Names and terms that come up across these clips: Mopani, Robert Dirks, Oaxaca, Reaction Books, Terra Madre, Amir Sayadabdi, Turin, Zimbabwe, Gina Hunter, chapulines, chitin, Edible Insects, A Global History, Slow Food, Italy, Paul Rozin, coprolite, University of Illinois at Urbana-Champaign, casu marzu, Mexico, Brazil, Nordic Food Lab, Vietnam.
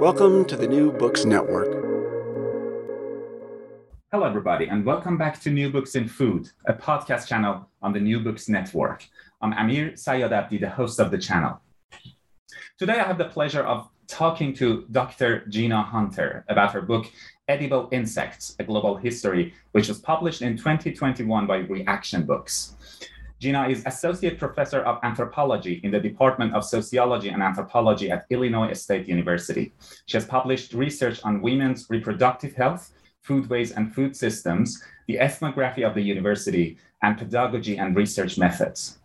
Welcome to the New Books Network. Hello, everybody, and welcome back to New Books in Food, a podcast channel on the New Books Network. I'm Amir Sayadabdi, the host of the channel. Today, I have the pleasure of talking to Dr. Gina Hunter about her book, Edible Insects, A Global History, which was published in 2021 by Reaction Books. Gina is Associate Professor of Anthropology in the Department of Sociology and Anthropology at Illinois State University. She has published research on women's reproductive health, foodways and food systems, the ethnography of the university, and pedagogy and research methods.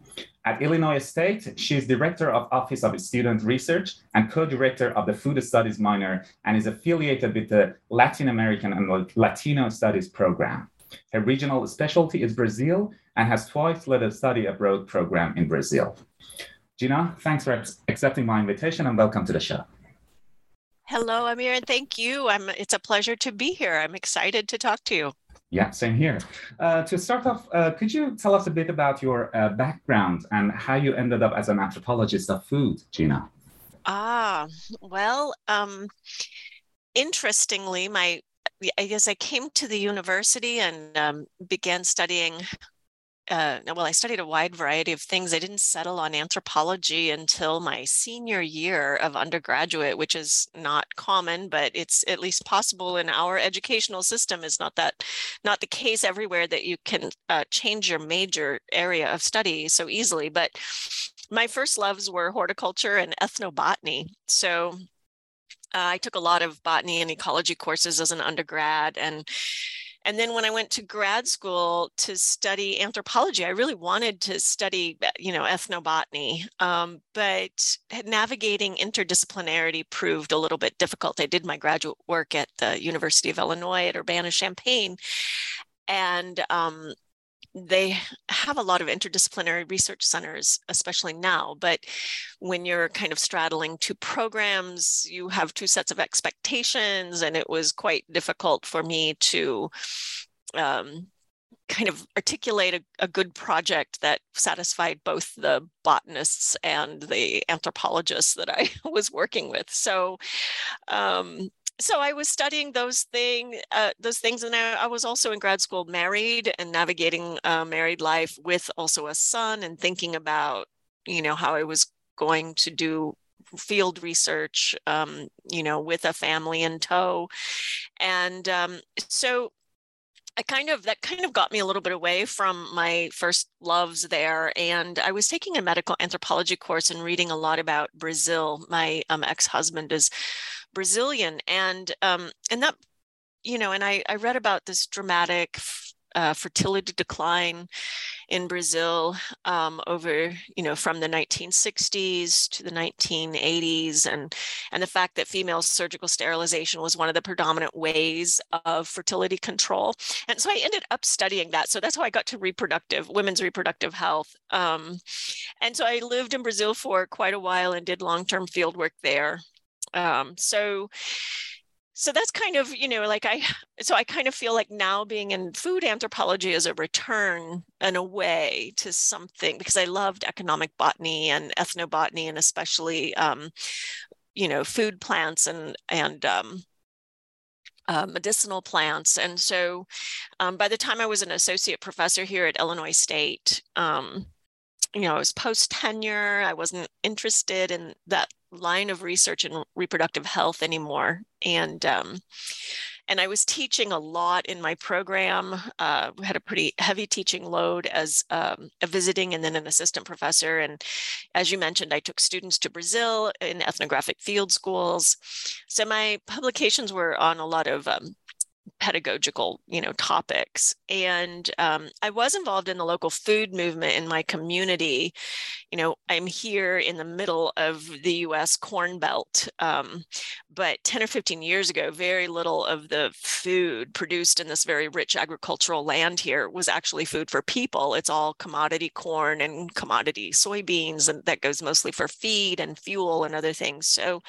At Illinois State, she is Director of Office of Student Research and Co-Director of the Food Studies minor and is affiliated with the Latin American and Latino Studies program. Her regional specialty is Brazil and has twice led a study abroad program in Brazil. Gina, thanks for accepting my invitation and welcome to the show. Hello, Amir, and thank you. It's a pleasure to be here. I'm excited to talk to you. Yeah, same here. To start off, could you tell us a bit about your background and how you ended up as an anthropologist of food, Gina? Interestingly, I came to the university and began studying. I studied a wide variety of things. I didn't settle on anthropology until my senior year of undergraduate, which is not common, but it's at least possible in our educational system. It's not the case everywhere that you can change your major area of study so easily. But my first loves were horticulture and ethnobotany. So I took a lot of botany and ecology courses as an undergrad. And then when I went to grad school to study anthropology, I really wanted to study, ethnobotany. But navigating interdisciplinarity proved a little bit difficult. I did my graduate work at the University of Illinois at Urbana-Champaign. And they have a lot of interdisciplinary research centers, especially now. But when you're kind of straddling two programs, you have two sets of expectations. And it was quite difficult for me to kind of articulate a good project that satisfied both the botanists and the anthropologists that I was working with. So I was studying those things, and I was also in grad school married and navigating married life with also a son and thinking about, how I was going to do field research, with a family in tow. And so that got me a little bit away from my first loves there. And I was taking a medical anthropology course and reading a lot about Brazil. My ex-husband is Brazilian. And I read about this dramatic fertility decline in Brazil over from the 1960s to the 1980s, and the fact that female surgical sterilization was one of the predominant ways of fertility control. And so I ended up studying that. So that's how I got to women's reproductive health. And so I lived in Brazil for quite a while and did long-term field work there. So So that's kind of, you know, like I kind of feel like now being in food anthropology is a return and a way to something, because I loved economic botany and ethnobotany, and especially, you know, food plants and medicinal plants. And so by the time I was an associate professor here at Illinois State, you know, I was post-tenure. I wasn't interested in that line of research in reproductive health anymore. And I was teaching a lot in my program. We had a pretty heavy teaching load as a visiting and then an assistant professor. And as you mentioned, I took students to Brazil in ethnographic field schools. So my publications were on a lot of pedagogical, you know, topics. And I was involved in the local food movement in my community. You know, I'm here in the middle of the U.S. Corn Belt, but 10 or 15 years ago, very little of the food produced in this very rich agricultural land here was actually food for people. It's all commodity corn and commodity soybeans, and that goes mostly for feed and fuel and other things. So,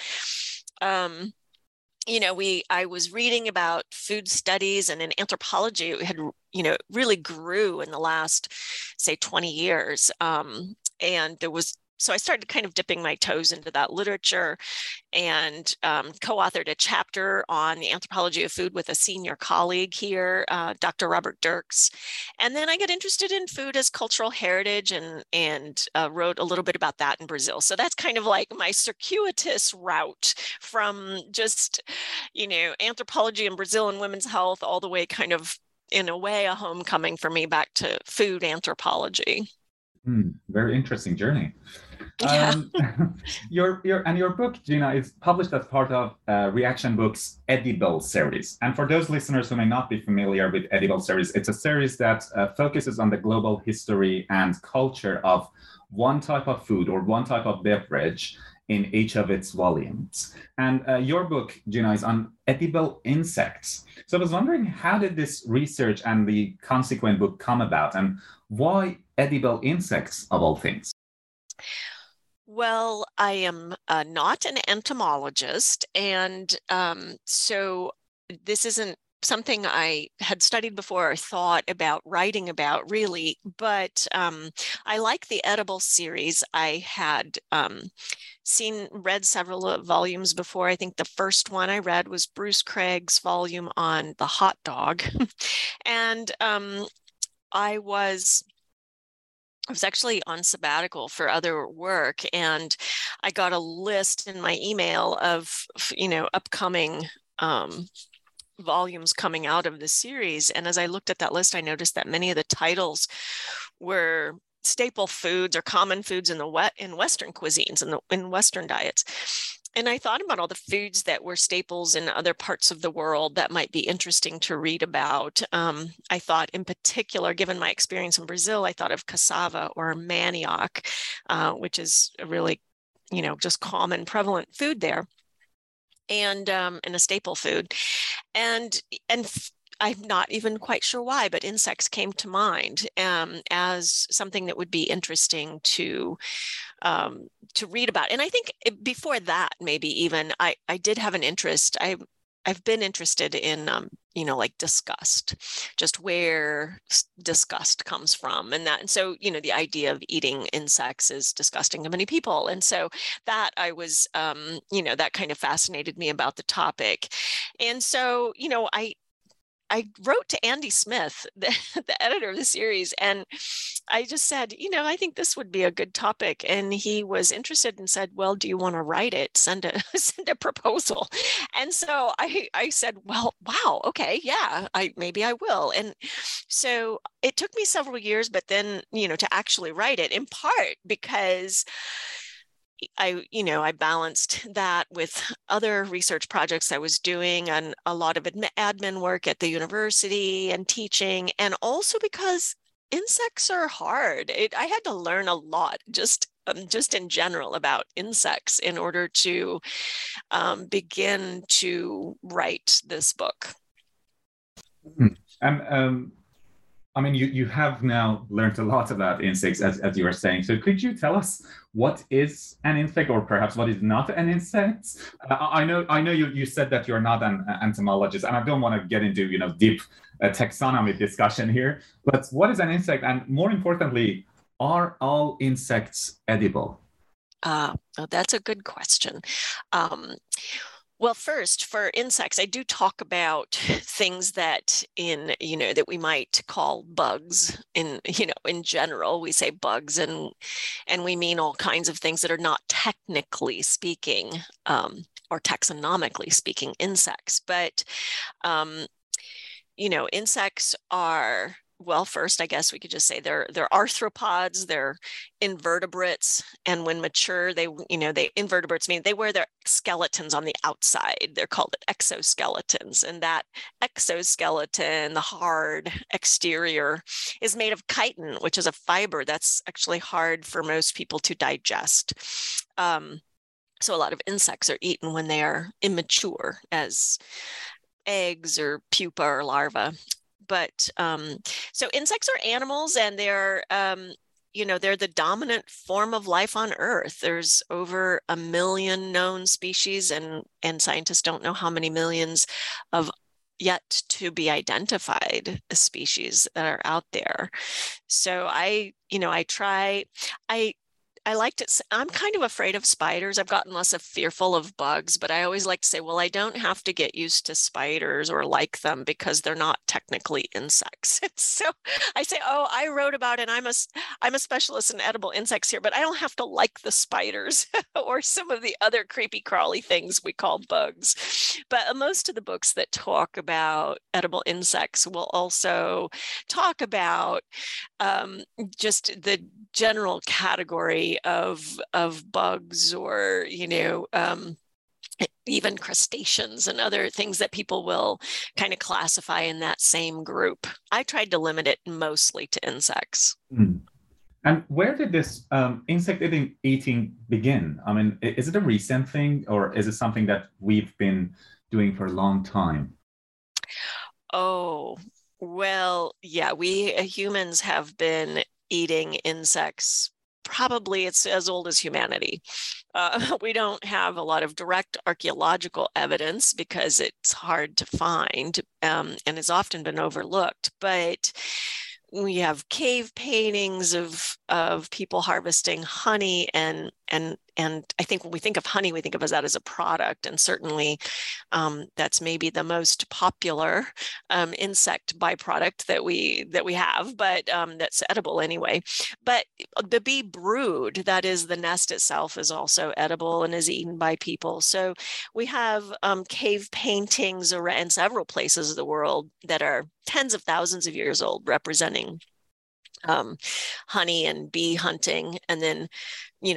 you know, I was reading about food studies, and in anthropology, it had, you know, really grew in the last, say, 20 years. And there was, so I started kind of dipping my toes into that literature, and co-authored a chapter on the anthropology of food with a senior colleague here, Dr. Robert Dirks. And then I got interested in food as cultural heritage, and wrote a little bit about that in Brazil. So that's kind of like my circuitous route from just, you know, anthropology in Brazil and women's health all the way, kind of in a way, a homecoming for me back to food anthropology. Very interesting journey. Yeah. Your book, Gina, is published as part of Reaction Books' Edible series. And for those listeners who may not be familiar with Edible series, it's a series that focuses on the global history and culture of one type of food or one type of beverage in each of its volumes. And your book, Gina, is on edible insects. So I was wondering, how did this research and the consequent book come about, and why edible insects of all things? Well, I am not an entomologist, and so this isn't something I had studied before or thought about writing about, really, but I like the Edible series. I had read several volumes before. I think the first one I read was Bruce Craig's volume on the hot dog. And I was actually on sabbatical for other work, and I got a list in my email of, you know, upcoming volumes coming out of the series. And as I looked at that list, I noticed that many of the titles were staple foods or common foods in Western cuisines and in Western diets. And I thought about all the foods that were staples in other parts of the world that might be interesting to read about. I thought, in particular, given my experience in Brazil, I thought of cassava or manioc, which is a really, you know, just common, prevalent food there, and a staple food. And I'm not even quite sure why, but insects came to mind as something that would be interesting to read about. And I think before that, maybe even, I did have an interest. I've been interested in, you know, like disgust, just where disgust comes from. And so, you know, the idea of eating insects is disgusting to many people. And so that I was, you know, that kind of fascinated me about the topic. And so, you know, I wrote to Andy Smith, the editor of the series, and I just said, you know, I think this would be a good topic. And he was interested and said, well, do you want to write it? Send a proposal. And so I said, well, wow, okay, yeah, maybe I will. And so it took me several years, but then, you know, to actually write it, in part because I balanced that with other research projects I was doing, and a lot of admin work at the university and teaching, and also because insects are hard. I had to learn a lot just in general about insects in order to begin to write this book. And I mean, you have now learned a lot about insects, as you were saying. So could you tell us what is an insect, or perhaps what is not an insect? I know you said that you're not an entomologist, and I don't want to get into deep taxonomy discussion here. But what is an insect, and more importantly, are all insects edible? That's a good question. Well, first, for insects, I do talk about things that that we might call bugs in general. We say bugs and we mean all kinds of things that are not technically speaking or taxonomically speaking insects. But, insects are, well, first, I guess we could just say they're arthropods, they're invertebrates, and when mature, invertebrates mean they wear their skeletons on the outside. They're called exoskeletons, and that exoskeleton, the hard exterior, is made of chitin, which is a fiber that's actually hard for most people to digest. So a lot of insects are eaten when they are immature as eggs or pupa or larvae. But so insects are animals, and they're, they're the dominant form of life on Earth. There's over 1 million known species, and scientists don't know how many millions of yet to be identified species that are out there. So I like to say, I'm kind of afraid of spiders. I've gotten less fearful of bugs, but I always like to say, well, I don't have to get used to spiders or like them because they're not technically insects. So I say, oh, I wrote about it. I'm a specialist in edible insects here, but I don't have to like the spiders or some of the other creepy crawly things we call bugs. But most of the books that talk about edible insects will also talk about just the general category of bugs, or even crustaceans and other things that people will kind of classify in that same group. I tried to limit it mostly to insects. Mm. And where did this insect eating begin? I mean, is it a recent thing, or is it something that we've been doing for a long time? Oh, well, yeah, we humans have been eating insects. Probably it's as old as humanity. We don't have a lot of direct archaeological evidence because it's hard to find and has often been overlooked. But we have cave paintings of people harvesting honey, and I think when we think of honey, we think of that as a product, and certainly that's maybe the most popular insect byproduct that we have, but that's edible anyway. But the bee brood, that is the nest itself, is also edible and is eaten by people. So we have cave paintings in several places of the world that are tens of thousands of years old, representing honey and bee hunting, and then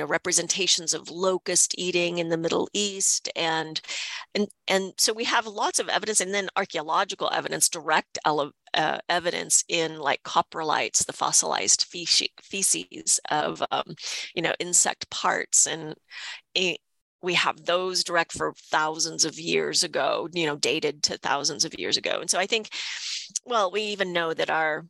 representations of locust eating in the Middle East, and so we have lots of evidence, and then archaeological evidence, direct evidence in like coprolites, the fossilized feces of insect parts, and we have those direct for thousands of years ago, dated to thousands of years ago. And so I think, well, we even know that our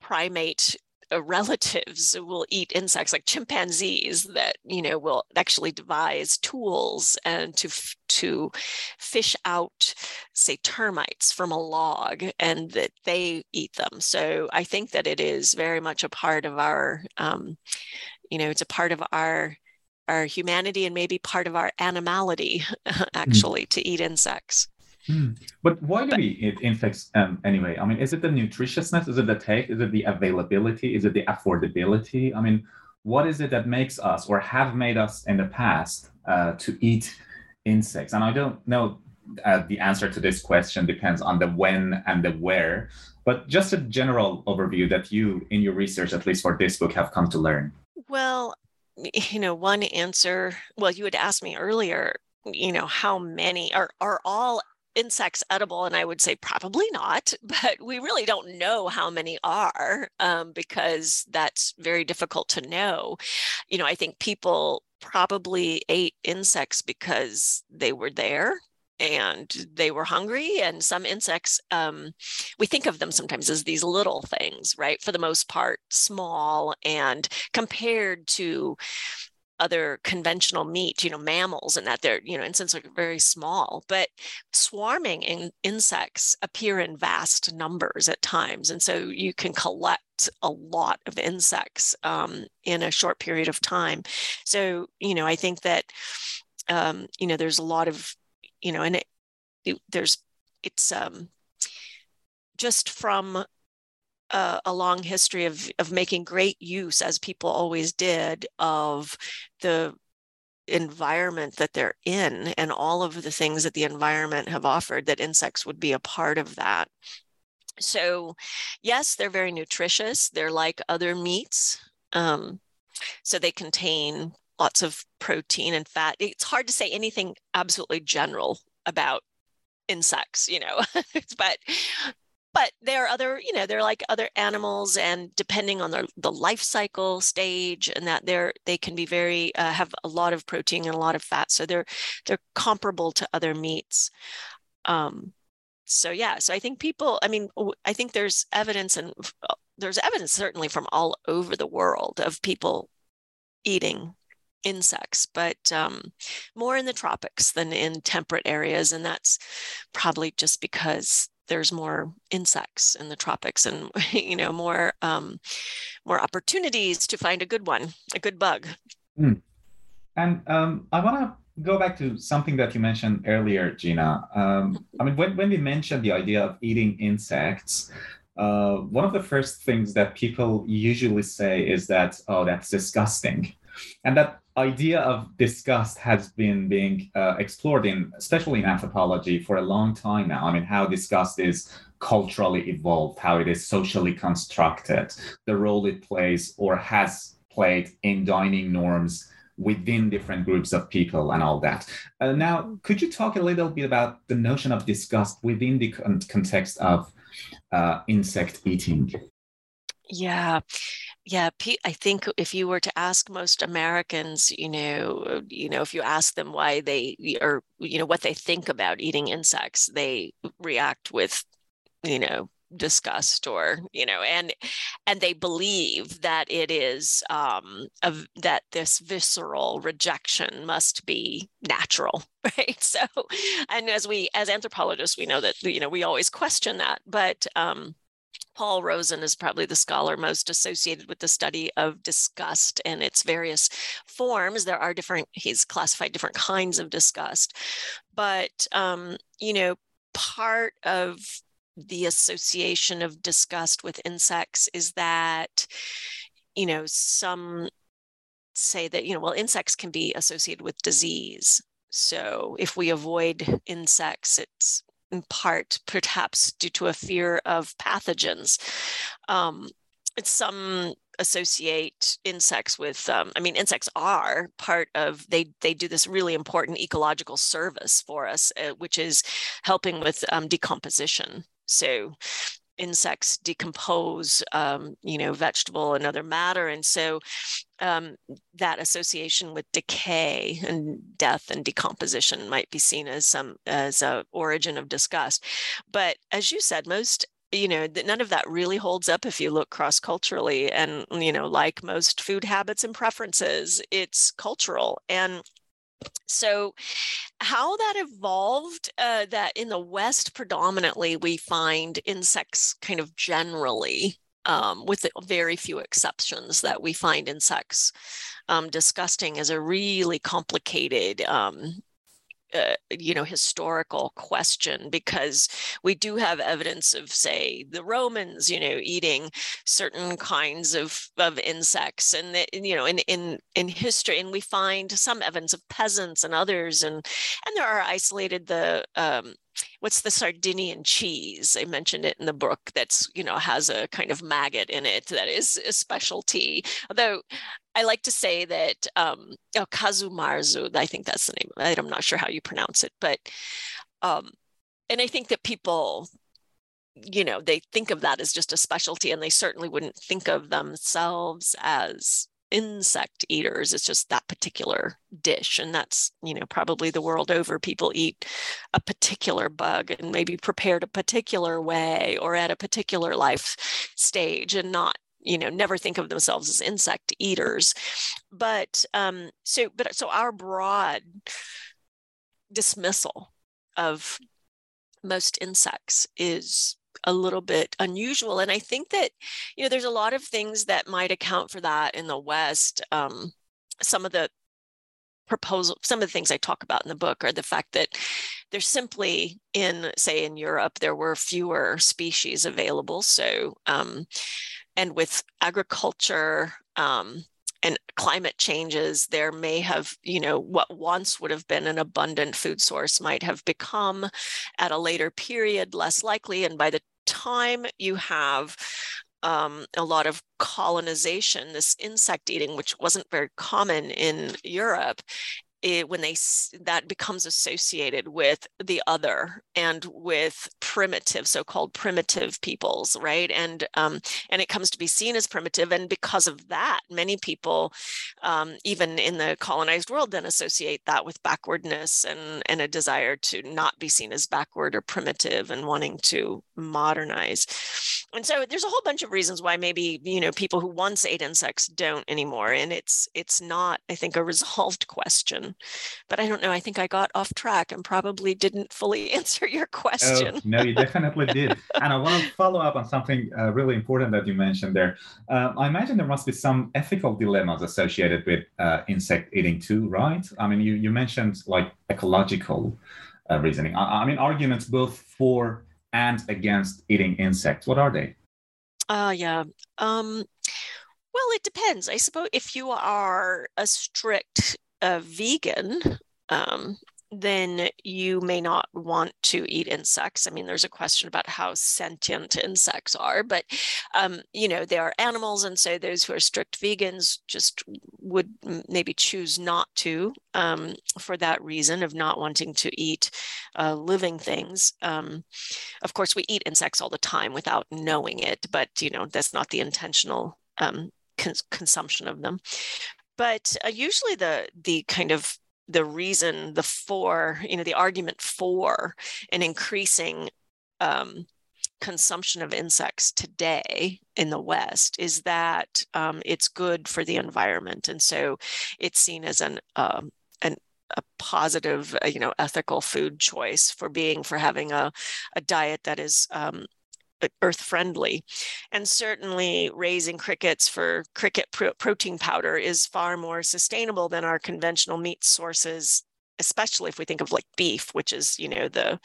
primate relatives will eat insects, like chimpanzees that, will actually devise tools and to fish out, say, termites from a log, and that they eat them. So I think that it is very much a part of our, it's a part of our humanity, and maybe part of our animality, actually, to eat insects. Mm. But why do we eat insects anyway? I mean, is it the nutritiousness? Is it the taste? Is it the availability? Is it the affordability? I mean, what is it that makes us, or have made us in the past, to eat insects? And I don't know the answer to this question, depends on the when and the where, but just a general overview that you, in your research, at least for this book, have come to learn. Well, one answer, well, you had asked me earlier, how many are all insects edible, and I would say probably not, but we really don't know how many are, because that's very difficult to know. I think people probably ate insects because they were there and they were hungry. And some insects, we think of them sometimes as these little things, right? For the most part, small, and compared to other conventional meat, you know, mammals, and that they're, you know, insects are very small, but swarming insects appear in vast numbers at times. And so you can collect a lot of insects in a short period of time. So, you know, I think that, you know, there's a lot of, you know, and it's just from a long history of making great use, as people always did, of the environment that they're in and all of the things that the environment have offered, that insects would be a part of that. So yes, they're very nutritious. They're like other meats. So they contain lots of protein and fat. It's hard to say anything absolutely general about insects, you know, But there are other, you know, they're like other animals, and depending on the life cycle stage, and that they can be very, have a lot of protein and a lot of fat. So they're comparable to other meats. So yeah, so I think people, I mean, I think there's evidence, and there's evidence certainly from all over the world of people eating insects, but more in the tropics than in temperate areas. And that's probably just because there's more insects in the tropics, and, you know, more opportunities to find a good bug. Mm. And I want to go back to something that you mentioned earlier, Gina. I mean, when we mentioned the idea of eating insects, one of the first things that people usually say is that, oh, that's disgusting. And that idea of disgust has been being explored in, especially in anthropology, for a long time now. I mean, how disgust is culturally evolved, how it is socially constructed, the role it plays or has played in dining norms within different groups of people and all that. Now, could you talk a little bit about the notion of disgust within the context of insect eating? Yeah, I think if you were to ask most Americans, you know, if you ask them why they, or, you know, what they think about eating insects, they react with, you know, disgust, or, you know, and they believe that it is, that this visceral rejection must be natural, right? So, and as anthropologists, we know that, you know, we always question that, but, Paul Rozin is probably the scholar most associated with the study of disgust and its various forms. There are he's classified different kinds of disgust, but, you know, part of the association of disgust with insects is that, you know, some say that, you know, well, insects can be associated with disease. So if we avoid insects, it's in part perhaps due to a fear of pathogens. Some associate insects with, insects are part of, they do this really important ecological service for us, which is helping with decomposition. So insects decompose, you know, vegetable and other matter. And so that association with decay and death and decomposition might be seen as as a origin of disgust. But as you said, most, you know, none of that really holds up if you look cross-culturally, and, you know, like most food habits and preferences, it's cultural. And so how that evolved, that in the West predominantly we find insects kind of generally, with very few exceptions, that we find insects disgusting, is a really complicated, you know, historical question, because we do have evidence of, say, the Romans, you know, eating certain kinds of insects, and, you know, in history, and we find some evidence of peasants and others, and there are isolated what's the Sardinian cheese? I mentioned it in the book. That's, you know, has a kind of maggot in it that is a specialty. Although I like to say that casu marzu, I think that's the name of it. I'm not sure how you pronounce it, but and I think that people, you know, they think of that as just a specialty, and they certainly wouldn't think of themselves as insect eaters. It's just that particular dish. And that's, you know, probably the world over, people eat a particular bug and maybe prepared a particular way or at a particular life stage, and not, you know, never think of themselves as insect eaters. But so our broad dismissal of most insects is a little bit unusual. And I think that, you know, there's a lot of things that might account for that in the West. Some of the things I talk about in the book are the fact that there's simply in Europe, there were fewer species available. So, and with agriculture, and climate changes, there may have, you know, what once would have been an abundant food source might have become at a later period less likely. And by the time you have a lot of colonization, this insect eating, which wasn't very common in Europe, that becomes associated with the other and with primitive, so-called primitive peoples, right? And it comes to be seen as primitive, and because of that, many people, even in the colonized world, then associate that with backwardness and a desire to not be seen as backward or primitive and wanting to modernize. And so there's a whole bunch of reasons why maybe, you know, people who once ate insects don't anymore, and it's not, I think, a resolved question. But I don't know. I think I got off track and probably didn't fully answer your question. Oh, no, you definitely did. And I want to follow up on something really important that you mentioned there. I imagine there must be some ethical dilemmas associated with insect eating too, right? I mean, you mentioned like ecological reasoning. I mean, arguments both for and against eating insects. What are they? Well, it depends. I suppose if you are a strict vegan, then you may not want to eat insects. I mean, there's a question about how sentient insects are, but, you know, they are animals. And so those who are strict vegans just would maybe choose not to, for that reason of not wanting to eat living things. Of course, we eat insects all the time without knowing it, but, you know, that's not the intentional consumption of them. But usually the kind of the reason, the argument for an increasing consumption of insects today in the West is that it's good for the environment. And so it's seen as a positive, you know, ethical food choice for having a diet that is earth friendly. And certainly raising crickets for cricket protein powder is far more sustainable than our conventional meat sources, especially if we think of like beef, which is, you know, the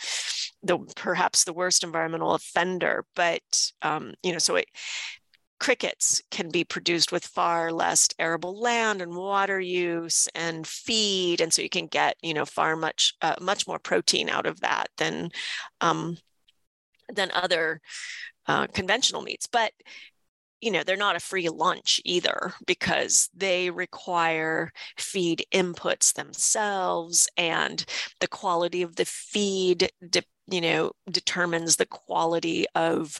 perhaps the worst environmental offender. But, you know, so crickets can be produced with far less arable land and water use and feed. And so you can get, you know, much more protein out of that than other conventional meats. But, you know, they're not a free lunch either, because they require feed inputs themselves, and the quality of the feed determines the quality of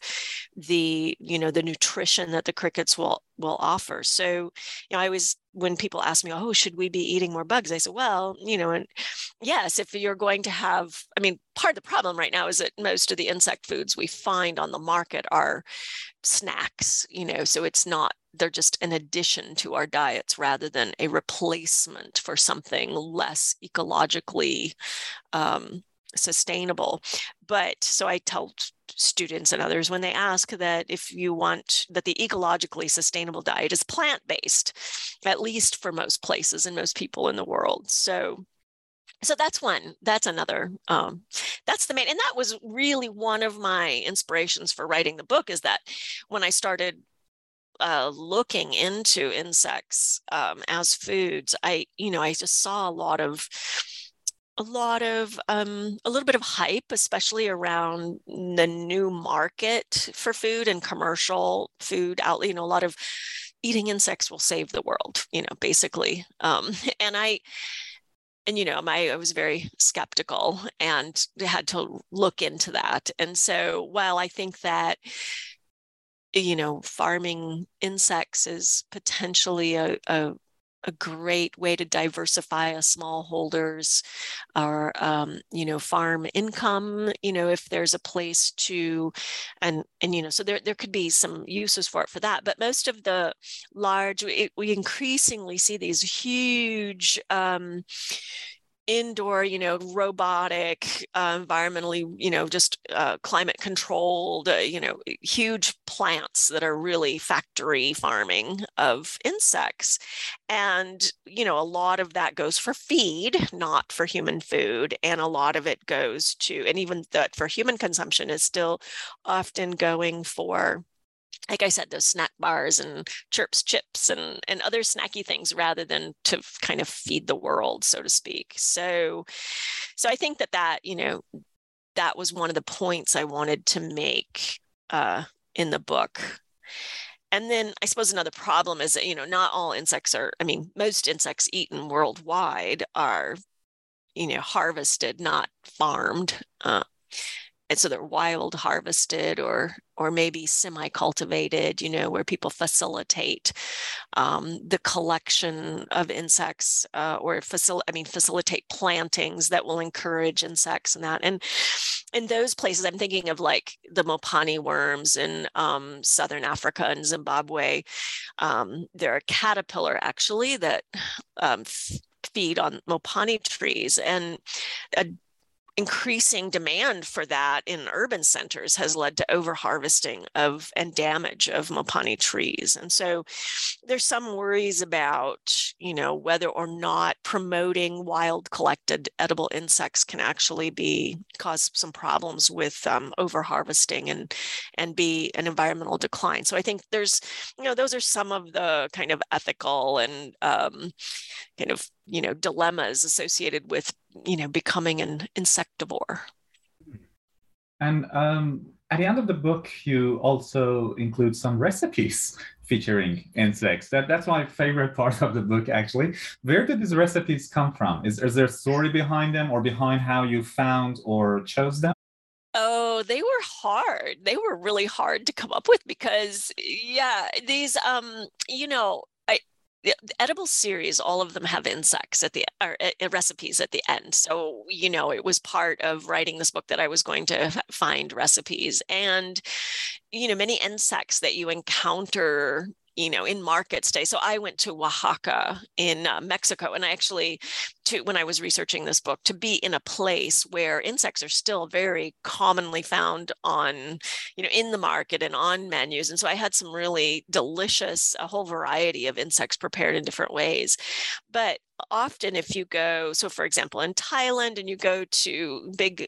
the nutrition that the crickets will offer. So, you know, when people ask me, oh, should we be eating more bugs? I said, well, you know, and yes, if you're going to have, I mean, part of the problem right now is that most of the insect foods we find on the market are snacks, you know, so it's not, they're just an addition to our diets rather than a replacement for something less ecologically, sustainable. But so I tell students and others when they ask that if you want that the ecologically sustainable diet is plant-based, at least for most places and most people in the world. So that's one, that's another, that's the main, and that was really one of my inspirations for writing the book, is that when I started looking into insects as foods, I just saw a little bit of hype, especially around the new market for food and commercial food outlet. You know, a lot of eating insects will save the world, you know, basically. I was very skeptical and had to look into that. And so while I think that you know, farming insects is potentially a great way to diversify a smallholder's or, you know, farm income, you know, if there's a place to, and, you know, so there could be some uses for it for that. But most of the large, we increasingly see these huge, indoor, you know, robotic, environmentally, you know, just climate controlled, you know, huge plants that are really factory farming of insects. And, you know, a lot of that goes for feed, not for human food. And a lot of it goes to, and even that for human consumption is still often going for, like I said, those snack bars and chirps chips and other snacky things rather than to kind of feed the world, so to speak. So I think that, you know, that was one of the points I wanted to make in the book. And then I suppose another problem is that, you know, not all insects are, I mean, most insects eaten worldwide are, you know, harvested, not farmed. And so they're wild harvested or maybe semi-cultivated, you know, where people facilitate the collection of insects facilitate plantings that will encourage insects and that. And in those places, I'm thinking of like the Mopani worms in Southern Africa and Zimbabwe. They're a caterpillar actually that feed on Mopani trees, and increasing demand for that in urban centers has led to overharvesting of and damage of Mopani trees. And so there's some worries about, you know, whether or not promoting wild collected edible insects can actually cause some problems with overharvesting and be an environmental decline. So I think there's, you know, those are some of the kind of ethical and kind of, you know, dilemmas associated with, you know, becoming an insectivore. And at the end of the book, you also include some recipes featuring insects. That's my favorite part of the book, actually. Where did these recipes come from? Is there a story behind them or behind how you found or chose them? Oh, they were hard. They were really hard to come up with because, yeah, these, you know, the edible series, all of them have insects or recipes at the end. So, you know, it was part of writing this book that I was going to find recipes, and, you know, many insects that you encounter, you know, in markets today. So I went to Oaxaca in Mexico, and I actually, when I was researching this book, to be in a place where insects are still very commonly found on, you know, in the market and on menus. And so I had some really delicious, a whole variety of insects prepared in different ways. But often if you go, so for example, in Thailand, and you go to big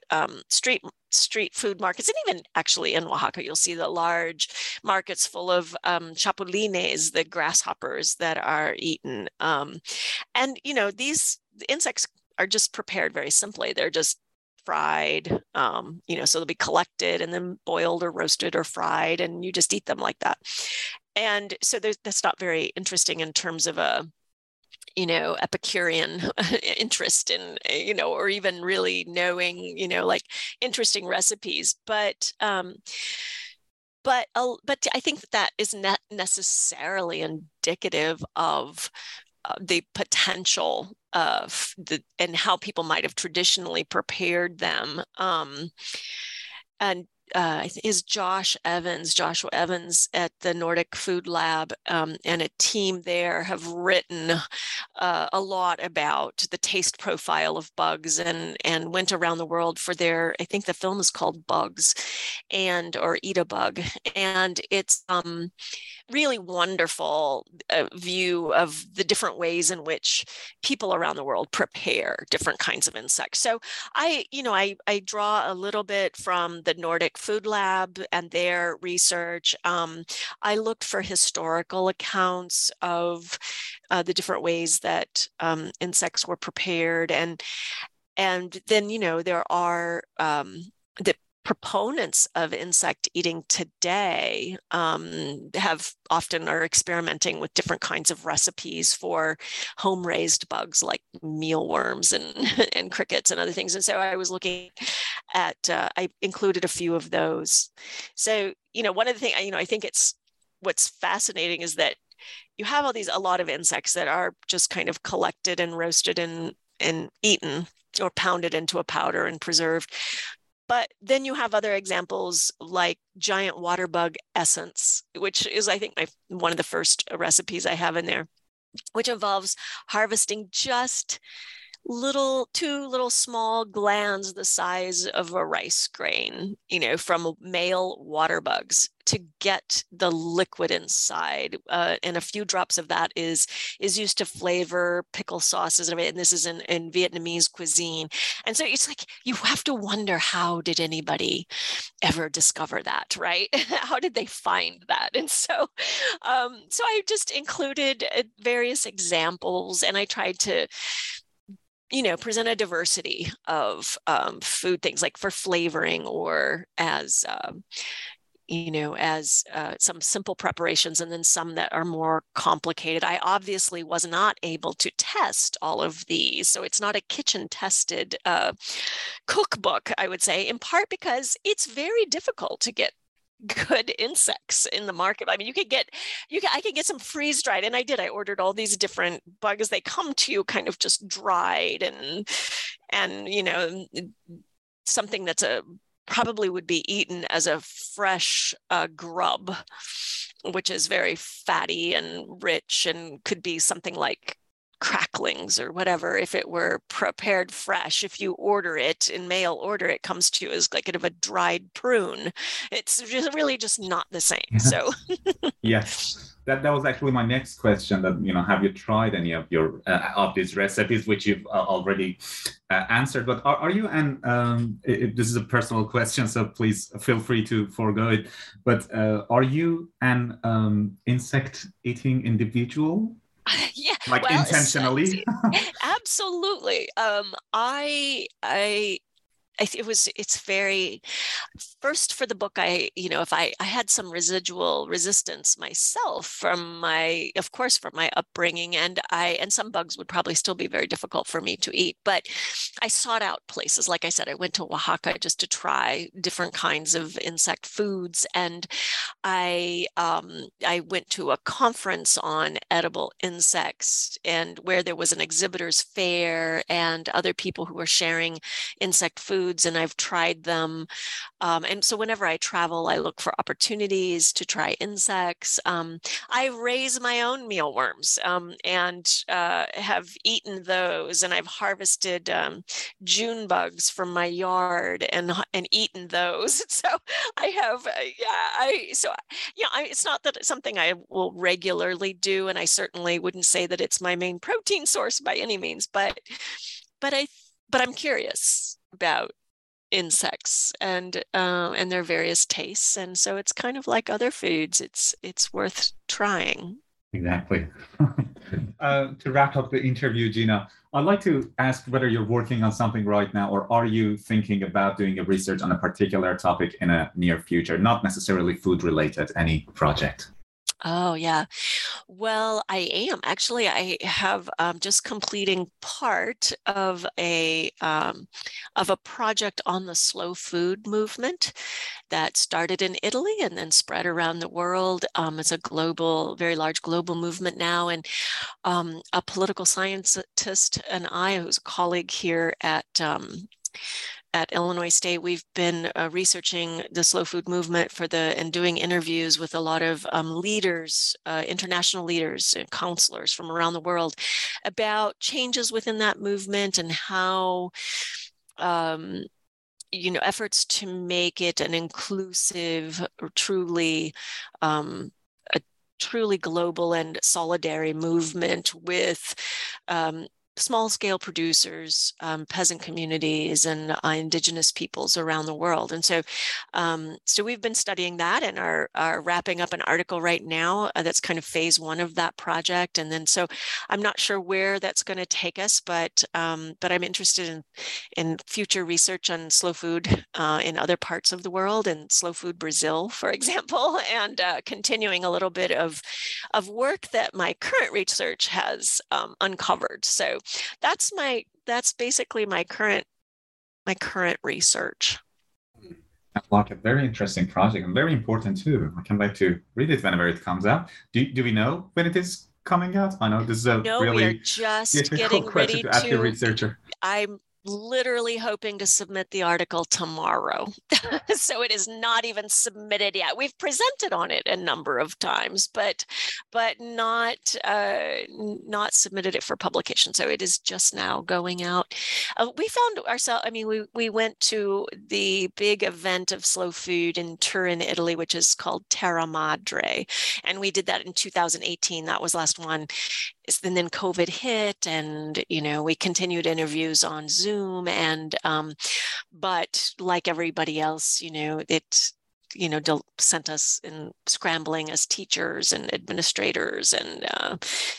street food markets, and even actually in Oaxaca, you'll see the large markets full of chapulines, the grasshoppers that are eaten. And, you know, these insects are just prepared very simply. They're just fried, you know, so they'll be collected and then boiled or roasted or fried, and you just eat them like that. And so that's not very interesting in terms of a, you know, Epicurean interest in, you know, or even really knowing, you know, like interesting recipes. But I think that is not necessarily indicative of the potential of and how people might have traditionally prepared them. Is Joshua Evans at the Nordic Food Lab and a team there have written a lot about the taste profile of bugs and went around the world for their, I think the film is called Bugs or Eat a Bug. And it's really wonderful view of the different ways in which people around the world prepare different kinds of insects. So I draw a little bit from the Nordic Food Lab and their research. I looked for historical accounts of the different ways that insects were prepared, and then, you know, there are the proponents of insect eating today are experimenting with different kinds of recipes for home-raised bugs like mealworms and crickets and other things. And so I was looking at I included a few of those. So, you know, one of the things, you know, I think it's what's fascinating is that you have a lot of insects that are just kind of collected and roasted and eaten or pounded into a powder and preserved. But then you have other examples like giant water bug essence, which is, I think, one of the first recipes I have in there, which involves harvesting just two little small glands the size of a rice grain, you know, from male water bugs to get the liquid inside. And a few drops of that is used to flavor pickle sauces. And this is in Vietnamese cuisine. And so it's like, you have to wonder, how did anybody ever discover that, right? How did they find that? And so, so I just included various examples, and I tried to, you know, present a diversity of food things, like for flavoring, or as, you know, as some simple preparations, and then some that are more complicated. I obviously was not able to test all of these. So it's not a kitchen-tested cookbook, I would say, in part because it's very difficult to get good insects in the market. I mean, I could get some freeze dried, and I did. I ordered all these different bugs. They come to you kind of just dried, and you know, something that's probably would be eaten as a fresh grub, which is very fatty and rich, and could be something like cracklings or whatever if it were prepared fresh. If you order it in mail order, it comes to you as like kind of a dried prune. It's just really just not the same. So yes, that was actually my next question, that, you know, have you tried any of your of these recipes, which you've already answered, but are you, and this is a personal question, so please feel free to forego it, but are you an insect eating individual? Yeah, like, well, intentionally. Absolutely. It's very, first for the book, I had some residual resistance myself from my upbringing, and some bugs would probably still be very difficult for me to eat, but I sought out places. Like I said, I went to Oaxaca just to try different kinds of insect foods. And I went to a conference on edible insects, and where there was an exhibitor's fair and other people who were sharing insect food. And I've tried them. And so whenever I travel, I look for opportunities to try insects. I raise my own mealworms and have eaten those. And I've harvested June bugs from my yard and eaten those. So I have, it's not that it's something I will regularly do. And I certainly wouldn't say that it's my main protein source by any means, but I'm curious about insects and their various tastes, and so it's kind of like other foods, it's worth trying. Exactly. To wrap up the interview, Gina, I'd like to ask whether you're working on something right now, or are you thinking about doing a research on a particular topic in a near future, not necessarily food related, any project? Oh, yeah. Well, I am. Actually, I have just completing part of a project on the slow food movement that started in Italy and then spread around the world. It's a global, very large global movement now. And a political scientist and I, who's a colleague here at Illinois State, we've been researching the slow food movement and doing interviews with a lot of leaders, international leaders and counselors from around the world about changes within that movement and how, you know, efforts to make it an inclusive, truly global and solidary movement with small-scale producers, peasant communities, and indigenous peoples around the world. And so so we've been studying that and are wrapping up an article right now that's kind of phase one of that project. And then so I'm not sure where that's going to take us, but I'm interested in future research on slow food in other parts of the world, and slow food Brazil, for example, and continuing a little bit of work that my current research has uncovered. So that's basically my current my current research. Like a very interesting project and very important too. I can't wait to read it whenever it comes out. Do we know when it is coming out? I know this is a really we are just getting ready to ask your researcher. I'm literally hoping to submit the article tomorrow. So it is not even submitted yet. We've presented on it a number of times, but not submitted it for publication. So it is just now going out. We found ourselves, I mean, we went to the big event of Slow Food in Turin, Italy, which is called Terra Madre. And we did that in 2018. That was last one. And then COVID hit, and you know, we continued interviews on Zoom, and but like everybody else, you know, it sent us in scrambling as teachers and administrators, and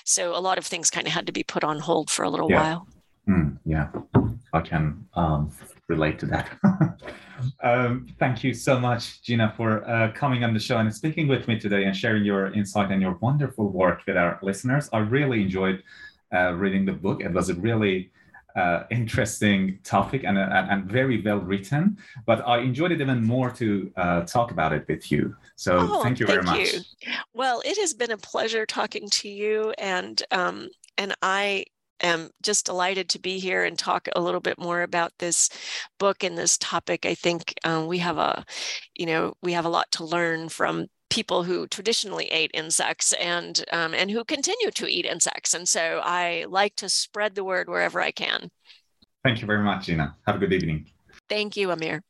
so a lot of things kind of had to be put on hold for a little while. Yeah, I can relate to that. Thank you so much, Gina, for coming on the show and speaking with me today and sharing your insight and your wonderful work with our listeners. I really enjoyed reading the book. It was a really interesting topic and very well written, but I enjoyed it even more to talk about it with you. So thank you very much. Well, it has been a pleasure talking to you, and I am just delighted to be here and talk a little bit more about this book and this topic. I think we have a lot to learn from people who traditionally ate insects and who continue to eat insects. And so I like to spread the word wherever I can. Thank you very much, Gina. Have a good evening. Thank you, Amir.